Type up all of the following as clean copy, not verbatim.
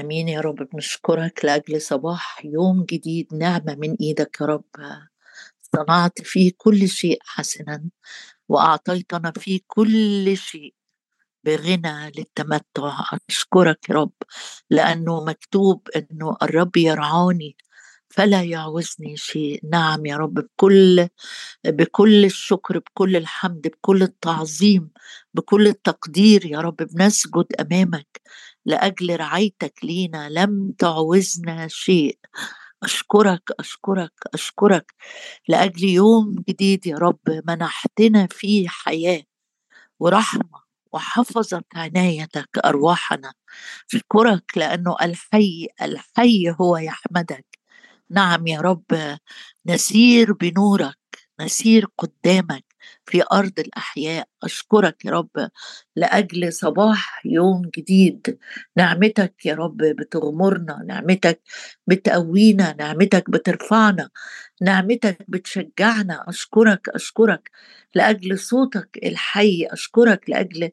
امين يا رب. بنشكرك لاجل صباح يوم جديد، نعمه من ايدك يا رب، صنعت فيه كل شيء حسنا واعطيتنا فيه كل شيء بغنى للتمتع. اشكرك يا رب لانه مكتوب انه الرب يرعاني فلا يعوزني شيء. نعم يا رب، بكل الشكر، بكل الحمد، بكل التعظيم، بكل التقدير يا رب بنسجد أمامك لأجل رعايتك لينا، لم تعوزنا شيء. أشكرك أشكرك أشكرك لأجل يوم جديد يا رب منحتنا فيه حياة ورحمة وحفظت عنايتك أرواحنا. أشكرك لأنه الحي الحي هو يحمدك. نعم يا رب، نسير بنورك، نسير قدامك في أرض الأحياء. أشكرك يا رب لأجل صباح يوم جديد. نعمتك يا رب بتغمرنا، نعمتك بتقوينا، نعمتك بترفعنا، نعمتك بتشجعنا. أشكرك أشكرك لأجل صوتك الحي، أشكرك لأجل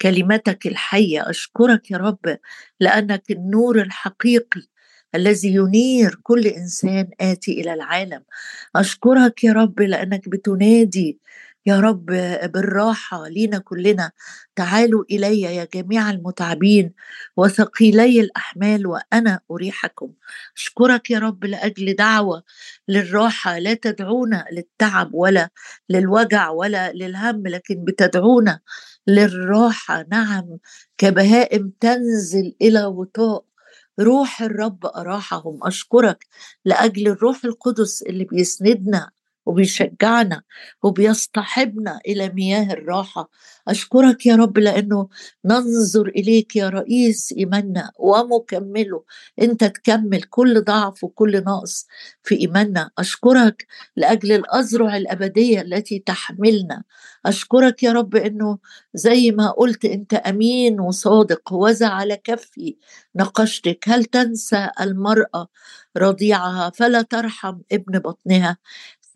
كلمتك الحية. أشكرك يا رب لأنك النور الحقيقي الذي ينير كل إنسان آتي إلى العالم. أشكرك يا رب لأنك بتنادي يا رب بالراحة لينا كلنا، تعالوا إلي يا جميع المتعبين وثقيلي الأحمال وأنا أريحكم. أشكرك يا رب لأجل دعوة للراحة، لا تدعونا للتعب ولا للوجع ولا للهم، لكن بتدعونا للراحة. نعم، كبهائم تنزل إلى وطاء، روح الرب أراحهم. أشكرك لأجل الروح القدس اللي بيسندنا وبيشجعنا وبيصطحبنا إلى مياه الراحة. أشكرك يا رب لأنه ننظر إليك يا رئيس إيماننا ومكمله، أنت تكمل كل ضعف وكل نقص في إيماننا. أشكرك لأجل الأزرع الأبدية التي تحملنا. أشكرك يا رب أنه زي ما قلت أنت أمين وصادق، وزع على كفي نقشتك. هل تنسى المرأة رضيعها فلا ترحم ابن بطنها؟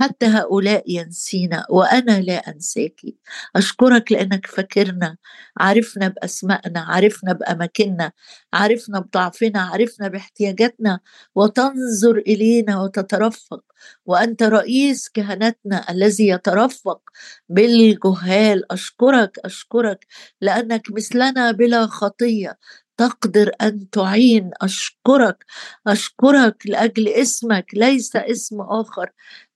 حتى هؤلاء ينسينا وأنا لا أنساكي. أشكرك لأنك فاكرنا، عرفنا بأسمائنا، عرفنا بأماكننا، عرفنا بضعفنا، عرفنا باحتياجاتنا، وتنظر إلينا وتترفق. وأنت رئيس كهنتنا الذي يترفق بالجهال. أشكرك أشكرك لأنك مثلنا بلا خطية، تقدر أن تعين. أشكرك أشكرك لأجل اسمك، ليس اسم آخر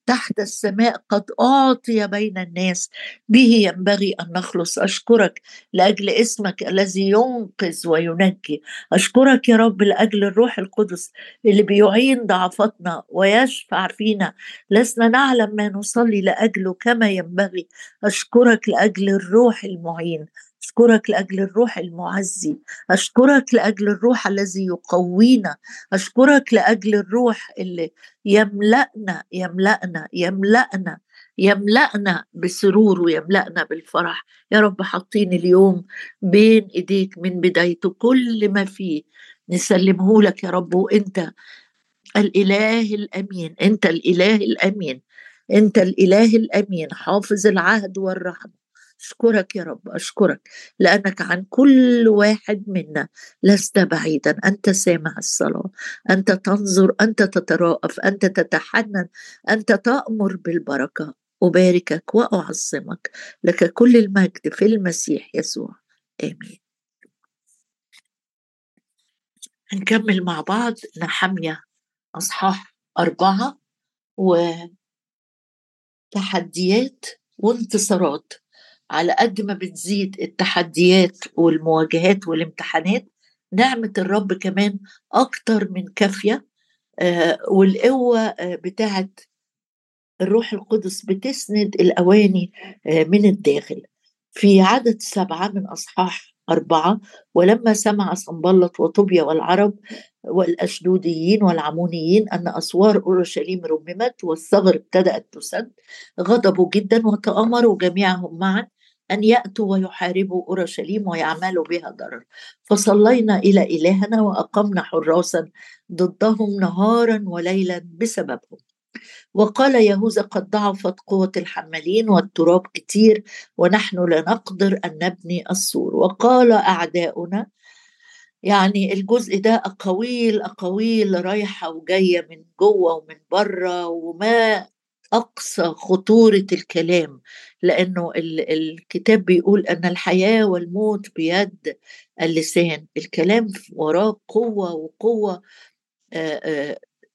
تحت السماء قد أعطي بين الناس، به ينبغي أن نخلص. أشكرك لأجل اسمك الذي ينقذ وينجي. أشكرك يا رب لأجل الروح القدس اللي بيعين ضعفاتنا ويشفع فينا، لسنا نعلم ما نصلي لأجله كما ينبغي. أشكرك لأجل الروح المعين، أشكرك لأجل الروح المعزي، أشكرك لأجل الروح الذي يقوينا، أشكرك لأجل الروح اللي يملأنا يملأنا يملأنا يملأنا بسرور ويملأنا بالفرح. يا رب حاطين اليوم بين إيديك، من بدايته كل ما فيه نسلمه لك يا رب، وإنت الإله الأمين، إنت الإله الأمين، إنت الإله الأمين، حافظ العهد والرحمة. أشكرك يا رب، أشكرك لأنك عن كل واحد منا لست بعيدا، أنت سامع الصلاة، أنت تنظر، أنت تترأف، أنت تتحنن، أنت تأمر بالبركة. أباركك وأعظمك، لك كل المجد في المسيح يسوع، آمين. هنكمل مع بعض نحمية أصحاح 4 وتحديات وانتصارات. على قد ما بتزيد التحديات والمواجهات والامتحانات، نعمة الرب كمان أكتر من كافية، والقوة بتاعت الروح القدس بتسند الأواني من الداخل. في عدد 7 من أصحاح 4، ولما سمع صنبلط وطوبيا والعرب والأشدوديين والعمونيين أن أسوار أورشليم رممت والثغر ابتدأت تسد، غضبوا جدا وتأمروا جميعهم معا أن يأتوا ويحاربوا أورشليم ويعملوا بها ضرر. فصلينا إلى إلهنا وأقمنا حراسا ضدهم نهارا وليلا بسببهم. وقال يهوذا قد ضعفت قوة الحمالين والتراب كتير ونحن لا نقدر أن نبني السور. وقال أعداؤنا يعني الجزء ده أقاويل أقاويل رايحة وجاية من جوه ومن بره، وما أقصى خطورة الكلام، لأنه الكتاب بيقول أن الحياة والموت بيد اللسان. الكلام وراه قوة، وقوة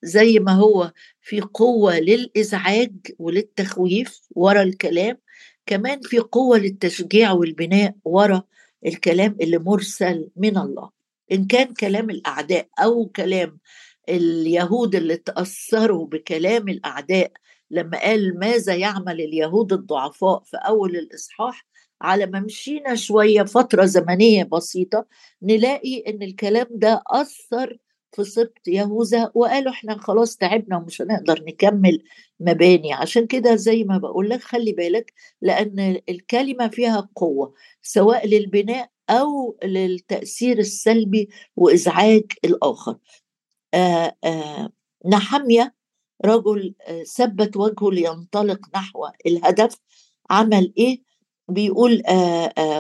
زي ما هو في قوة للإزعاج وللتخويف ورا الكلام، كمان في قوة للتشجيع والبناء ورا الكلام اللي مرسل من الله، إن كان كلام الأعداء أو كلام اليهود اللي تأثروا بكلام الأعداء. لما قال ماذا يعمل اليهود الضعفاء في أول الإصحاح، على ما مشينا شوية فترة زمنية بسيطة نلاقي إن الكلام ده أثر في سبط يهوذا، وقالوا احنا خلاص تعبنا ومش هنقدر نكمل مباني. عشان كده زي ما بقول لك خلي بالك، لأن الكلمة فيها قوة سواء للبناء أو للتأثير السلبي وإزعاج الآخر. نحمية رجل ثبت وجهه لينطلق نحو الهدف، عمل إيه؟ بيقول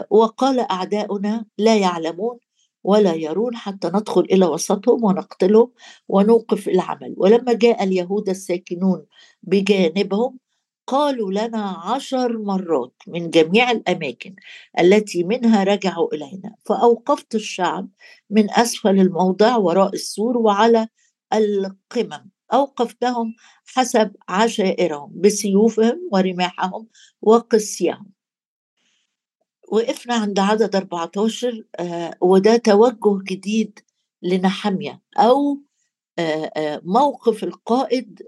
وقال أعداؤنا لا يعلمون ولا يرون حتى ندخل إلى وسطهم ونقتلهم ونوقف العمل. ولما جاء اليهود الساكنون بجانبهم قالوا لنا 10 مرات من جميع الأماكن التي منها رجعوا إلينا، فأوقفت الشعب من أسفل الموضع وراء السور وعلى القمم، أوقفتهم حسب عشائرهم بسيوفهم ورماحهم وقسيهم. وقفنا عند عدد 14، وده توجه جديد لنحمية أو موقف القائد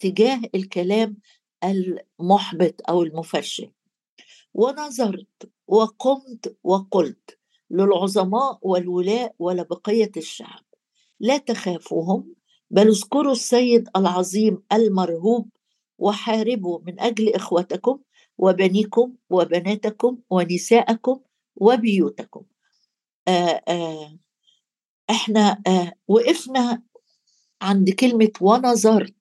تجاه الكلام المحبط أو المفشي. ونظرت وقمت وقلت للعظماء والولاء ولبقية الشعب، لا تخافوهم بل اذكروا السيد العظيم المرهوب وحاربوا من أجل إخوتكم وبنيكم وبناتكم ونساءكم وبيوتكم. احنا وقفنا عند كلمة ونظرت.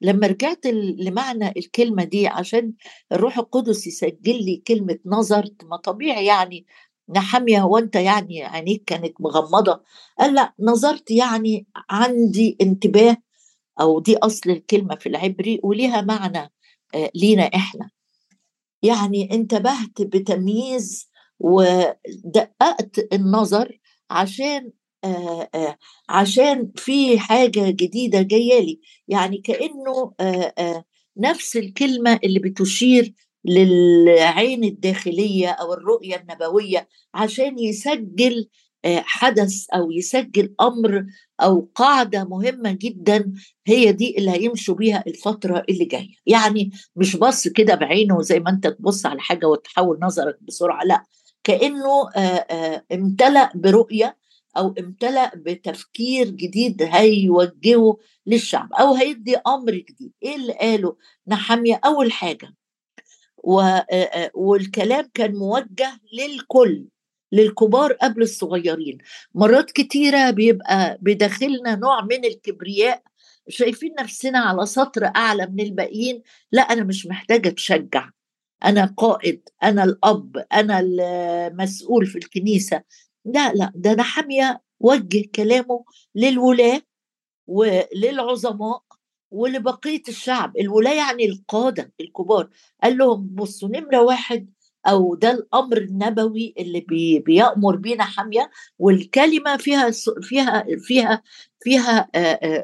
لما رجعت لمعنى الكلمة دي عشان الروح القدس يسجل لي كلمة نظرت، ما طبيعي يعني نحمية هو انت يعني عينيك كانت مغمضة؟ قال لا، نظرت يعني عندي انتباه، او دي اصل الكلمة في العبري وليها معنى لينا احنا، يعني انتبهت بتمييز ودققت النظر عشان عشان في حاجة جديدة جايالي. يعني كأنه نفس الكلمة اللي بتشير للعين الداخلية أو الرؤية النبوية عشان يسجل حدث أو يسجل أمر أو قاعدة مهمة جدا، هي دي اللي هيمشوا بيها الفترة اللي جاية. يعني مش بص كده بعينه زي ما انت تبص على حاجة وتحول نظرك بسرعة، لا، كأنه امتلأ برؤية أو امتلأ بتفكير جديد هيوجهه للشعب أو هيدي أمر جديد. إيه اللي قاله نحمية؟ أول حاجة، والكلام كان موجه للكل، للكبار قبل الصغيرين. مرات كتيرة بيبقى بداخلنا نوع من الكبرياء، شايفين نفسنا على سطر أعلى من الباقيين. لا، أنا مش محتاجة أتشجع، أنا قائد، أنا الأب، أنا المسؤول في الكنيسة. لا، ده نحمية وجه كلامه للولاة وللعظماء ولبقية الشعب. الولاة يعني القادة الكبار، قال لهم بصوا نمرة 1، أو ده الأمر النبوي اللي بيأمر بينا حمية. والكلمة فيها فيها فيها فيها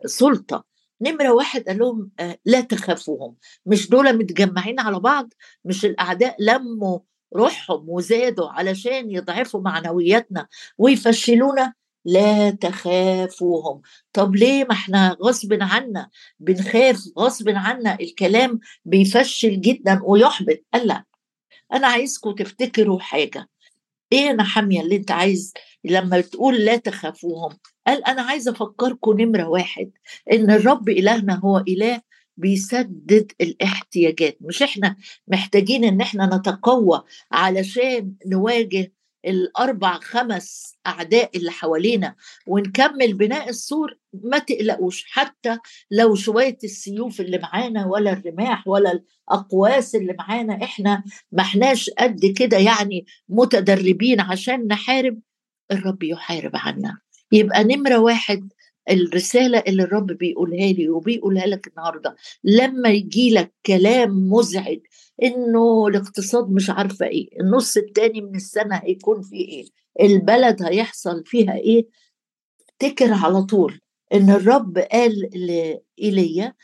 سلطة. نمرة 1 قال لهم لا تخافوهم. مش دول متجمعين على بعض؟ مش الأعداء لموا روحهم وزادوا علشان يضعفوا معنوياتنا ويفشلونا؟ لا تخافوهم. طب ليه؟ ما احنا غصب عنا بنخاف، غصب عنا الكلام بيفشل جدا ويحبط. قال لا، أنا عايزكم تفتكروا حاجة. إيه يا نحمية اللي أنت عايز لما بتقول لا تخافوهم؟ قال أنا عايز أفكركم نمرة 1 إن الرب إلهنا هو إله بيسدد الاحتياجات. مش إحنا محتاجين إن إحنا نتقوى علشان نواجه 4-5 أعداء اللي حوالينا ونكمل بناء السور؟ ما تقلقوش، حتى لو شوية السيوف اللي معانا ولا الرماح ولا الأقواس اللي معانا، إحنا ما إحناش قد كده يعني متدربين عشان نحارب. الرب يحارب عنا. يبقى نمرة واحد الرسالة اللي الرب بيقولها لي وبيقولها لك النهاردة، لما يجيلك كلام مزعج انه الاقتصاد مش عارفة ايه، النص التاني من السنة هيكون فيه ايه، البلد هيحصل فيها ايه، افتكر على طول ان الرب قال لإيليا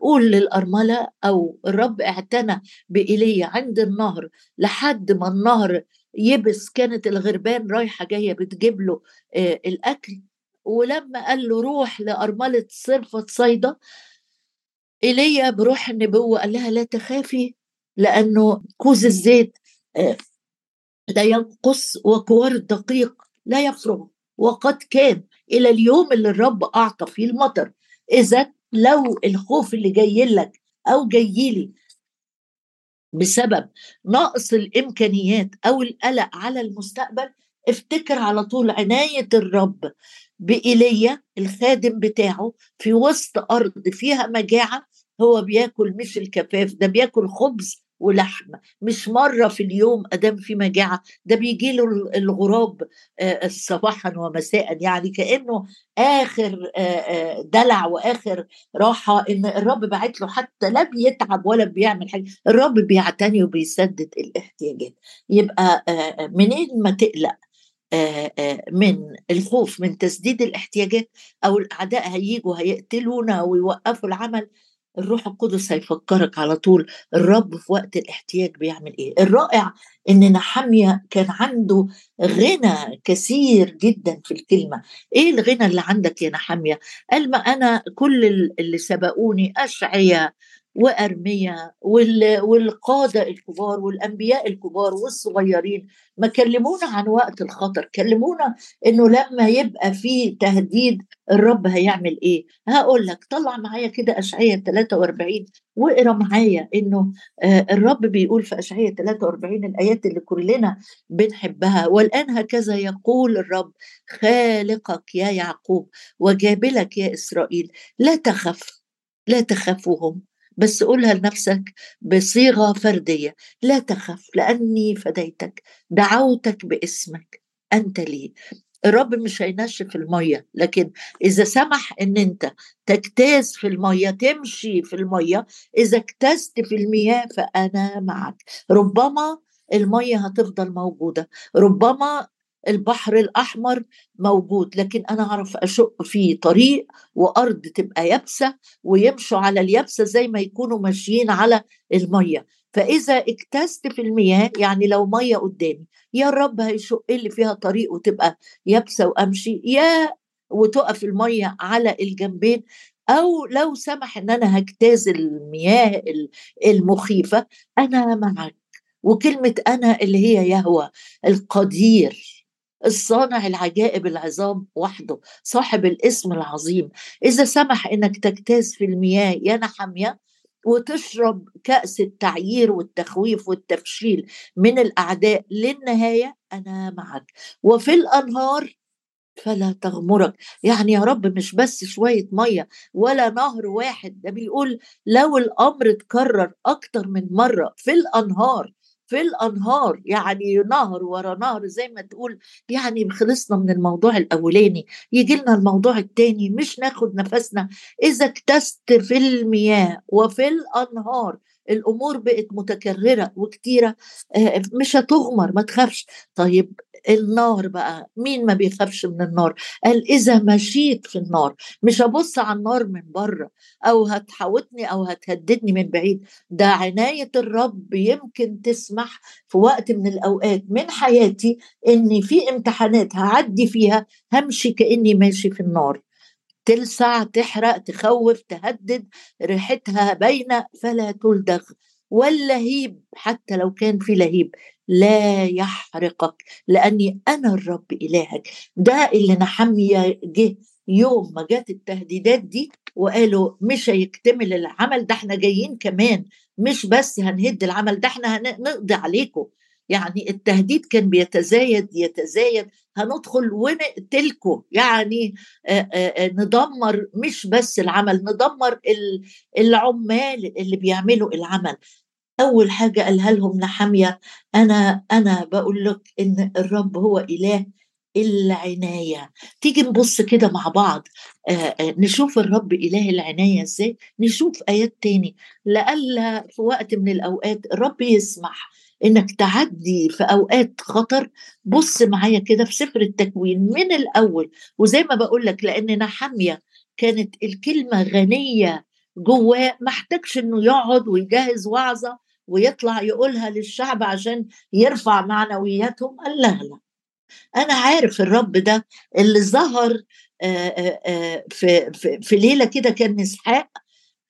قول للأرملة، او الرب اعتنى بإيليا عند النهر لحد ما النهر يبس، كانت الغربان رايحة جاية بتجيب له الأكل. ولما قال له روح لأرملة صرفة صيدا، إيليا بروح النبوة قال لها لا تخافي، لأنه كوز الزيت لا ينقص وكوار الدقيق لا يفرغ، وقد كان إلى اليوم اللي الرب أعطى فيه المطر. إذا لو الخوف اللي جاي لك أو جاي لي بسبب نقص الإمكانيات أو القلق على المستقبل، افتكر على طول عناية الرب بإيليا الخادم بتاعه في وسط أرض فيها مجاعة، هو بياكل مش الكفاف، ده بياكل خبز ولحم مش مرة في اليوم أدام في مجاعة، ده بيجيله الغراب صباحا ومساء، يعني كأنه آخر دلع وآخر راحة، إن الرب بعت له حتى لا بيتعب ولا بيعمل حاجة، الرب بيعتني وبيسدد الاحتياجات. يبقى منين ما تقلق من الخوف من تسديد الاحتياجات، أو الأعداء هيجوا هيقتلونا ويوقفوا العمل، الروح القدس هيفكرك على طول الرب في وقت الاحتياج بيعمل ايه. الرائع ان نحمية كان عنده غنى كثير جدا في الكلمة. ايه الغنى اللي عندك يا نحمية؟ قال ما انا كل اللي سبقوني أشعيا وأرميا والقادة الكبار والأنبياء الكبار والصغيرين ما كلمونا عن وقت الخطر، كلمونا إنه لما يبقى فيه تهديد الرب هيعمل إيه. هقول لك طلع معايا كده أشعية 43 واقرأ معايا إنه الرب بيقول في أشعية 43 الآيات اللي كلنا بنحبها، والآن هكذا يقول الرب خالقك يا يعقوب وجابلك يا إسرائيل لا تخف، لا تخافوهم، بس قولها لنفسك بصيغة فردية، لا تخف لأني فديتك، دعوتك باسمك أنت لي. الرب مش هينشف المية، لكن إذا سمح أن أنت تجتاز في المية، تمشي في المية، إذا اجتزت في المياه فأنا معك. ربما المية هتفضل موجودة، ربما البحر الأحمر موجود، لكن أنا أعرف أشق فيه طريق وأرض تبقى يابسة ويمشوا على اليابسة زي ما يكونوا ماشيين على المية. فإذا اكتست في المياه، يعني لو مية قدامي، يا الرب هيشق اللي فيها طريق وتبقى يابسة وأمشي، يا وتقف المية على الجنبين، أو لو سمح إن أنا هجتاز المياه المخيفة، أنا معك. وكلمة أنا اللي هي يهوه القدير الصانع العجائب العظام وحده صاحب الاسم العظيم، إذا سمح إنك تجتاز في المياه يا نحمية وتشرب كأس التعيير والتخويف والتفشيل من الأعداء للنهاية، أنا معك. وفي الأنهار فلا تغمرك، يعني يا رب مش بس شوية مية ولا نهر واحد، ده بيقول لو الأمر اتكرر أكتر من مرة في الأنهار، في الأنهار يعني نهر ورا نهر زي ما تقول، يعني خلصنا من الموضوع الأولاني يجي لنا الموضوع التاني مش ناخد نفسنا. إذا اكتست في المياه وفي الأنهار، الأمور بقت متكررة وكتيرة، مش هتغمر، ما تخافش. طيب النار بقى، مين ما بيخافش من النار؟ قال إذا مشيت في النار، مش هبص على النار من بره أو هتحوطني أو هتهددني من بعيد، ده عناية الرب يمكن تسمح في وقت من الأوقات من حياتي إني في امتحانات هعدي فيها همشي كأني ماشي في النار، تلسع، تحرق، تخوف، تهدد، ريحتها باينة، فلا تلدغ، واللهيب حتى لو كان في لهيب لا يحرقك لأني أنا الرب إلهك. ده اللي نحمية جه يوم ما جات التهديدات دي وقالوا مش هيكتمل العمل ده، احنا جايين كمان، مش بس هنهد العمل ده، احنا هنقضي عليكم. يعني التهديد كان بيتزايد يتزايد، هندخل ونقتلكم، يعني ندمر مش بس العمل، ندمر العمال اللي بيعملوا العمل. أول حاجة قالها لهم نحمية أنا بقول لك إن الرب هو إله العناية. تيجي نبص كده مع بعض، نشوف الرب إله العناية إزاي. نشوف آيات تاني، لألا في وقت من الأوقات الرب يسمح إنك تعدي في أوقات خطر. بص معايا كده في سفر التكوين من الأول، وزي ما بقولك لأن نحمية كانت الكلمة غنية جواه، محتاجش إنه يقعد ويجهز وعظة ويطلع يقولها للشعب عشان يرفع معنوياتهم. قال لا لا، أنا عارف الرب ده اللي ظهر في ليلة كده. كان إسحاق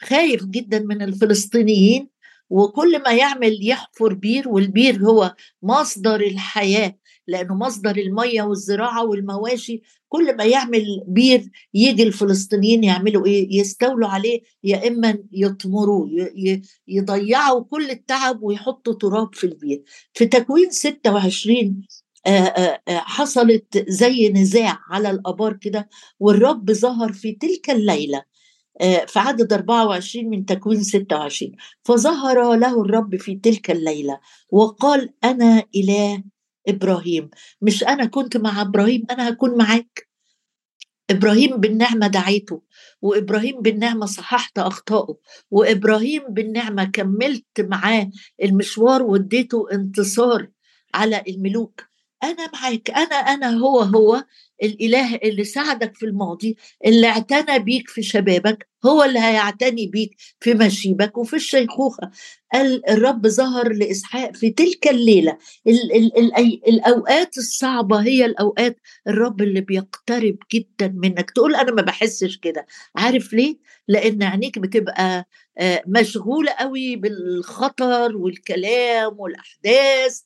خايف جدا من الفلسطينيين، وكل ما يعمل يحفر بير، والبير هو مصدر الحياة لأنه مصدر المية والزراعة والمواشي. كل ما يعمل بير يجي الفلسطينيين يعملوا إيه؟ يستولوا عليه، يا إما يطمروا يضيعوا كل التعب ويحطوا تراب في البير. في تكوين 26 حصلت زي نزاع على الأبار كده، والرب ظهر في تلك الليلة في عدد 24 من تكوين 26. فظهر له الرب في تلك الليلة وقال أنا إله إبراهيم. مش أنا كنت مع إبراهيم، أنا هكون معاك. إبراهيم بالنعمة دعيته، وإبراهيم بالنعمة صححت أخطائه، وإبراهيم بالنعمة كملت معاه المشوار واديته انتصار على الملوك. أنا معاك، أنا هو الإله اللي ساعدك في الماضي، اللي اعتنى بيك في شبابك، هو اللي هيعتني بيك في مشيبك وفي الشيخوخة. الرب ظهر لإسحاق في تلك الليلة. الأوقات الصعبة هي الأوقات الرب اللي بيقترب جدا منك. تقول أنا ما بحسش كده، عارف ليه؟ لأن عينيك بتبقى مشغولة قوي بالخطر والكلام والأحداث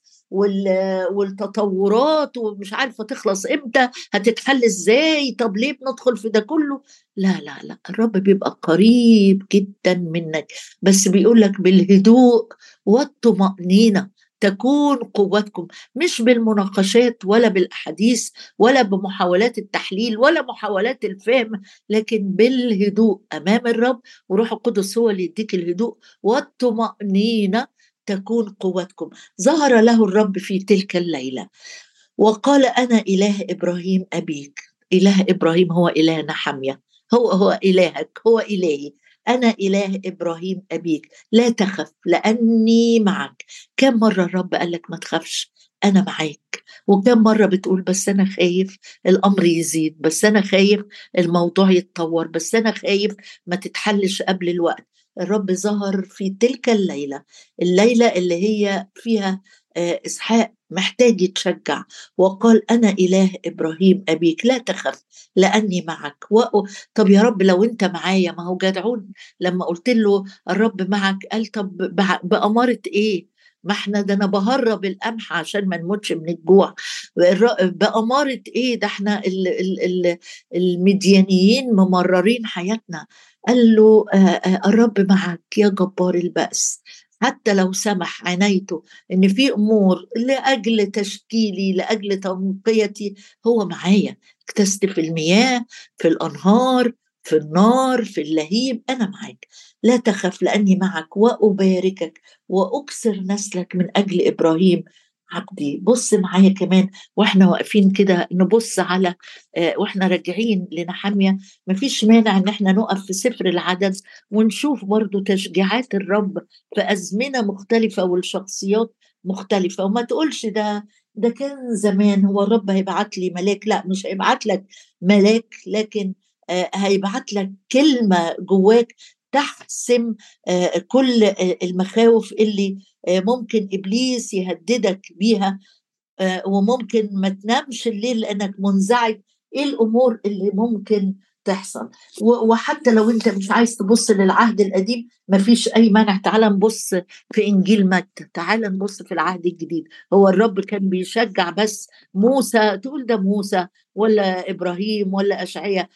والتطورات، ومش عارفة تخلص امتى، هتتحل ازاي، طب ليه بندخل في ده كله؟ لا لا لا، الرب بيبقى قريب جدا منك، بس بيقولك بالهدوء والطمأنينة تكون قوتكم، مش بالمناقشات ولا بالأحاديث ولا بمحاولات التحليل ولا محاولات الفهم، لكن بالهدوء أمام الرب. وروح القدس هو اللي يديك الهدوء والطمأنينة تكون قوتكم. ظهر له الرب في تلك الليلة وقال أنا إله إبراهيم أبيك. إله إبراهيم هو إله نحمية، هو إلهك، هو إلهي. أنا إله إبراهيم أبيك، لا تخف لأني معك. كم مرة الرب قالك ما تخافش أنا معاك، وكم مرة بتقول بس أنا خايف الأمر يزيد، بس أنا خايف الموضوع يتطور، بس أنا خايف ما تتحلش قبل الوقت. الرب ظهر في تلك الليلة اللي هي فيها إسحاق محتاج يتشجع، وقال أنا إله إبراهيم أبيك، لا تخف لأني معك. طب يا رب لو أنت معايا، ما هو جدعون لما قلت له الرب معك قال طب بأمارة إيه؟ ما احنا ده أنا بهرب القمح عشان ما نموتش من الجوع. بأمارة إيه؟ ده احنا المديانيين ممررين حياتنا. قال له الرب معك يا جبار البأس. حتى لو سمح عنايته ان في امور لاجل تشكيلي لاجل تنقيتي، هو معايا. اكتست في المياه، في الانهار، في النار، في اللهيب، انا معاك. لا تخف لاني معك واباركك واكسر نسلك من اجل ابراهيم عبدي. بص معايا كمان واحنا واقفين كده، نبص على واحنا راجعين لنحمية. مفيش مانع ان احنا نقف في سفر العدد ونشوف برضو تشجيعات الرب في أزمنة مختلفة والشخصيات مختلفة. وما تقولش ده كان زمان هو الرب هيبعت لي ملاك. لا، مش هيبعت لك ملاك، لكن هيبعت لك كلمة جواك تحسم كل المخاوف اللي ممكن إبليس يهددك بيها. وممكن ما تنامش الليل لأنك منزعج إيه الأمور اللي ممكن تحصل. وحتى لو أنت مش عايز تبص للعهد القديم مفيش أي مانع، تعال نبص في إنجيل متى، تعال نبص في العهد الجديد. هو الرب كان بيشجع بس موسى، تقول ده موسى ولا إبراهيم ولا أشعياء،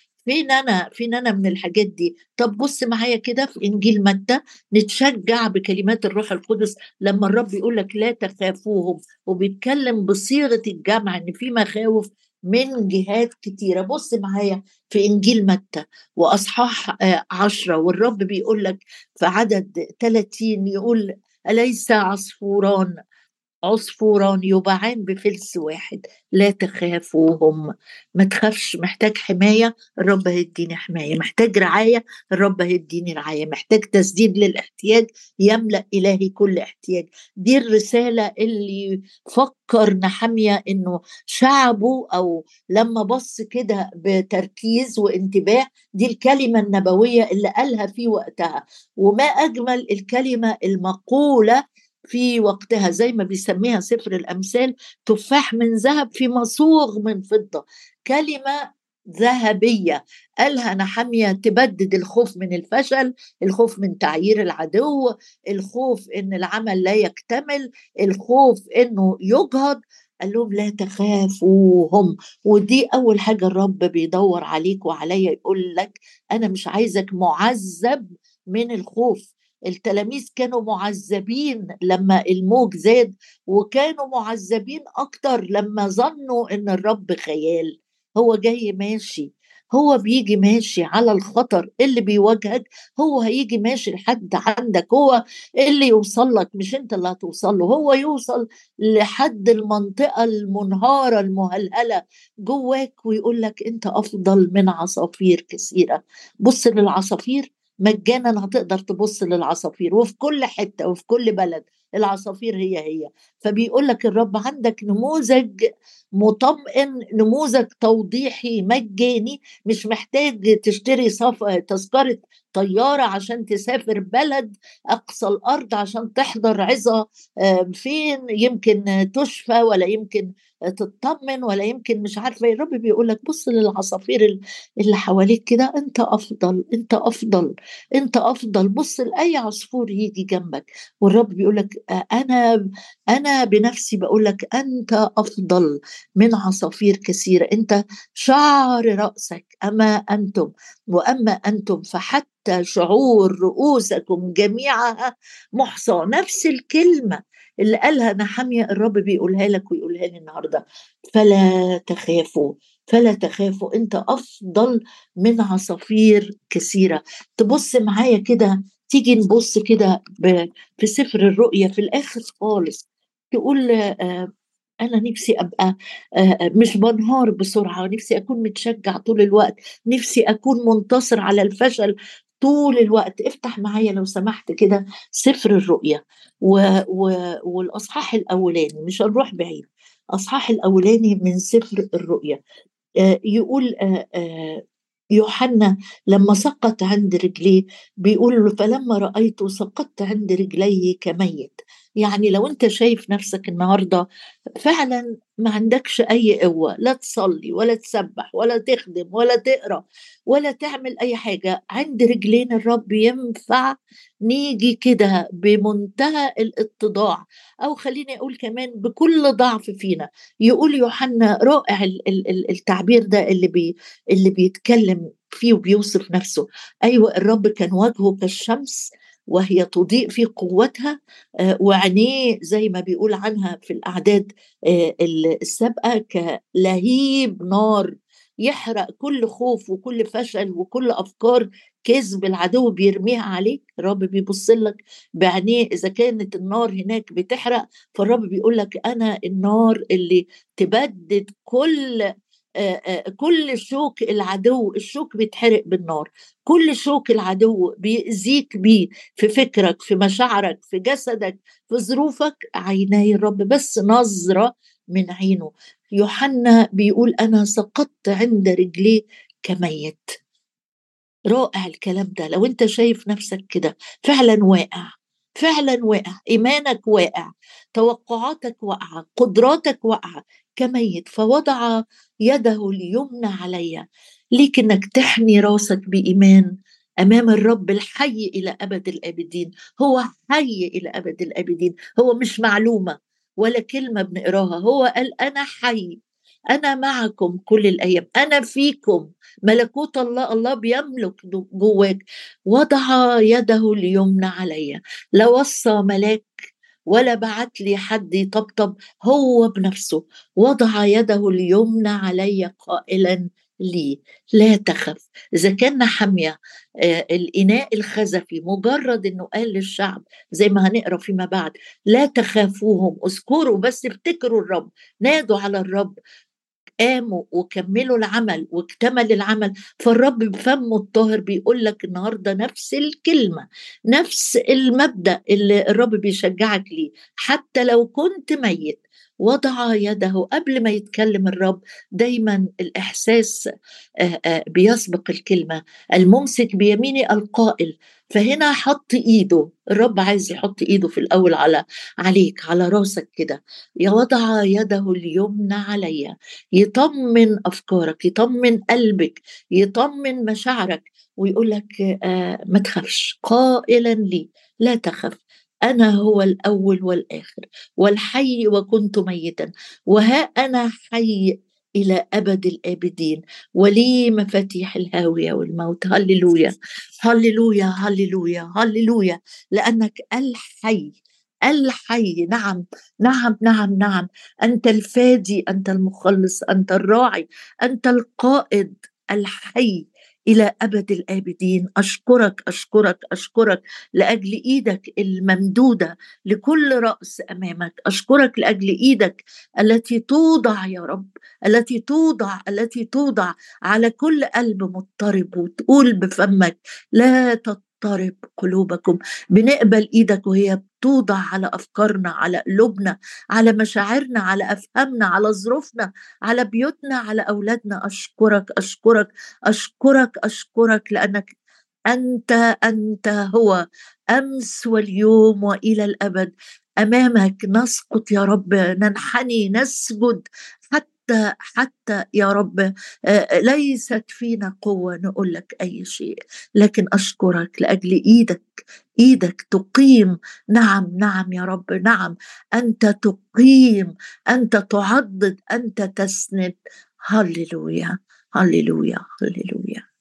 فين أنا من الحاجات دي؟ طب بص معايا كده في إنجيل متى، نتشجع بكلمات الروح القدس لما الرب يقولك لا تخافوهم، وبيتكلم بصيغة الجمع إن في مخاوف من جهات كتيرة. بص معايا في إنجيل متى وأصحاح 10، والرب بيقولك في عدد 30 يقول أليس عصفوران عصفوران يبعان بفلس واحد، لا تخافوهم. ما تخافش، محتاج حماية الرب هيديني حماية، محتاج رعاية الرب هيديني رعاية، محتاج تسديد للاحتياج يملأ إلهي كل احتياج. دي الرسالة اللي فكر نحمية إنه شعبه، أو لما بص كده بتركيز وانتباه، دي الكلمة النبوية اللي قالها في وقتها. وما أجمل الكلمة المقولة في وقتها، زي ما بيسميها سفر الأمثال، تفاح من ذهب في مصوغ من فضة، كلمة ذهبية قالها نحمية تبدد الخوف من الفشل، الخوف من تعيير العدو، الخوف إن العمل لا يكتمل، الخوف إنه يجهد. قال لهم لا تخافوهم. ودي أول حاجة الرب بيدور عليك وعليا، يقول لك أنا مش عايزك معذب من الخوف. التلاميذ كانوا معذبين لما الموج زاد، وكانوا معذبين أكتر لما ظنوا إن الرب خيال. هو جاي ماشي، هو بيجي ماشي على الخطر اللي بيواجهك، هو هيجي ماشي لحد عندك، هو اللي يوصل لك، مش انت اللي هتوصل له. هو يوصل لحد المنطقة المنهارة المهلهلة جواك ويقول لك انت أفضل من عصافير كثيرة. بص للعصافير مجانا، هتقدر تبص للعصافير، وفي كل حتة وفي كل بلد العصافير هي. فبيقول لك الرب عندك نموذج مطمئن، نموذج توضيحي مجاني، مش محتاج تشتري تذكرة طيارة عشان تسافر بلد أقصى الأرض عشان تحضر عظة فين يمكن تشفى، ولا يمكن تطمن، ولا يمكن مش عارفة. الرب بيقول لك بص للعصافير اللي حواليك كده، أنت أفضل، أنت أفضل، أنت أفضل. بص لأي عصفور يجي جنبك. والرب بيقول لك أنا بنفسي بقول لك أنت أفضل من عصافير كثيرة، أنت شعر رأسك وأما أنتم فحتى شعور رؤوسكم جميعها محصى. نفس الكلمة اللي قالها نحمية الرب بيقولها لك ويقولها لي النهاردة. فلا تخافوا، أنت أفضل من عصافير كثيرة. تبص معايا كده، تيجي نبص كده في سفر الرؤيا في الآخر خالص، تقول أنا نفسي أبقى مش بنهار بسرعة، نفسي أكون متشجع طول الوقت، نفسي أكون منتصر على الفشل طول الوقت. افتح معايا لو سمحت كده سفر الرؤيا والأصحاح الأولاني، مش هنروح بعيد، أصحاح الأولاني من سفر الرؤيا. يقول يوحنا لما سقط عند رجليه، بيقول له فلما رأيته سقطت عند رجليه كميت. يعني لو انت شايف نفسك النهاردة فعلا ما عندكش اي قوة، لا تصلي ولا تسبح ولا تخدم ولا تقرأ ولا تعمل اي حاجة، عند رجلين الرب ينفع نيجي كده بمنتهى الاتضاع، او خليني اقول كمان بكل ضعف فينا. يقول يوحنا رائع التعبير ده اللي بيتكلم فيه وبيوصف نفسه. ايوه الرب كان وجهه كالشمس وهي تضيء في قوتها، وعينيه زي ما بيقول عنها في الأعداد السابقة كلهيب نار يحرق كل خوف وكل فشل وكل أفكار كذب العدو بيرميها عليك. الرب بيبص لك بعينيه، إذا كانت النار هناك بتحرق، فالرب بيقول لك أنا النار اللي تبدد كل شوك العدو. الشوك بيتحرق بالنار، كل شوك العدو بيأذيك بيه في فكرك، في مشاعرك، في جسدك، في ظروفك. عيناي الرب بس نظرة من عينه. يوحنا بيقول أنا سقطت عند رجليه كميت. رائع الكلام ده. لو أنت شايف نفسك كده فعلا واقع، فعلا واقع، إيمانك واقع، توقعاتك واقعة، قدراتك واقعة كميت، فوضع يده اليمنى عليا. ليك انك تحني راسك بإيمان أمام الرب الحي إلى أبد الآبدين. هو حي إلى أبد الآبدين، هو مش معلومة ولا كلمة بنقراها، هو قال أنا حي، أنا معكم كل الأيام، أنا فيكم، ملكوت الله بيملك جواك. وضع يده اليمنى عليا، لا وصى ملاك ولا بعت لي حد يطبطب، هو بنفسه وضع يده اليمنى علي قائلا لي لا تخف. إذا كان نحمية الإناء الخزفي مجرد أنه قال للشعب زي ما هنقرأ فيما بعد: لا تخافوهم، اذكروا بس، افتكروا الرب، نادوا على الرب، قاموا وكملوا العمل واكتمل العمل. فالرب بفمه الطاهر بيقول لك النهارده نفس الكلمة، نفس المبدأ اللي الرب بيشجعك ليه. حتى لو كنت ميت، وضع يده قبل ما يتكلم الرب. دايما الإحساس بيسبق الكلمة. الممسك بيميني القائل. فهنا حط إيده، الرب عايز يحط إيده في الأول عليك، على راسك كده. يوضع يده اليمنى عليا، يطمن أفكارك، يطمن قلبك، يطمن مشاعرك، ويقول لك ما تخافش، قائلا لي لا تخف، أنا هو الأول والآخر والحي وكنت ميتا وها أنا حي إلى أبد الآبدين ولي مفاتيح الهاوية والموت. هللويا هللويا هللويا هللويا، لأنك الحي الحي. نعم نعم نعم نعم، أنت الفادي، أنت المخلص، أنت الراعي، أنت القائد الحي إلى أبد الآبدين. أشكرك أشكرك أشكرك لأجل إيدك الممدودة لكل رأس أمامك. أشكرك لأجل إيدك التي توضع يا رب، التي توضع على كل قلب مضطرب، وتقول بفمك لا تضطرب قلوبكم. بنقبل إيدك وهي توضع على أفكارنا، على قلوبنا، على مشاعرنا، على أفهامنا، على ظروفنا، على بيوتنا، على أولادنا. أشكرك أشكرك أشكرك أشكرك، لأنك أنت هو أمس واليوم وإلى الأبد. أمامك نسقط يا رب، ننحني، نسجد، حتى يا رب ليست فينا قوة نقول لك أي شيء، لكن أشكرك لأجل إيدك تقيم. نعم نعم يا رب، نعم أنت تقيم، أنت تعضد، أنت تسند. هللويا هللويا هللويا.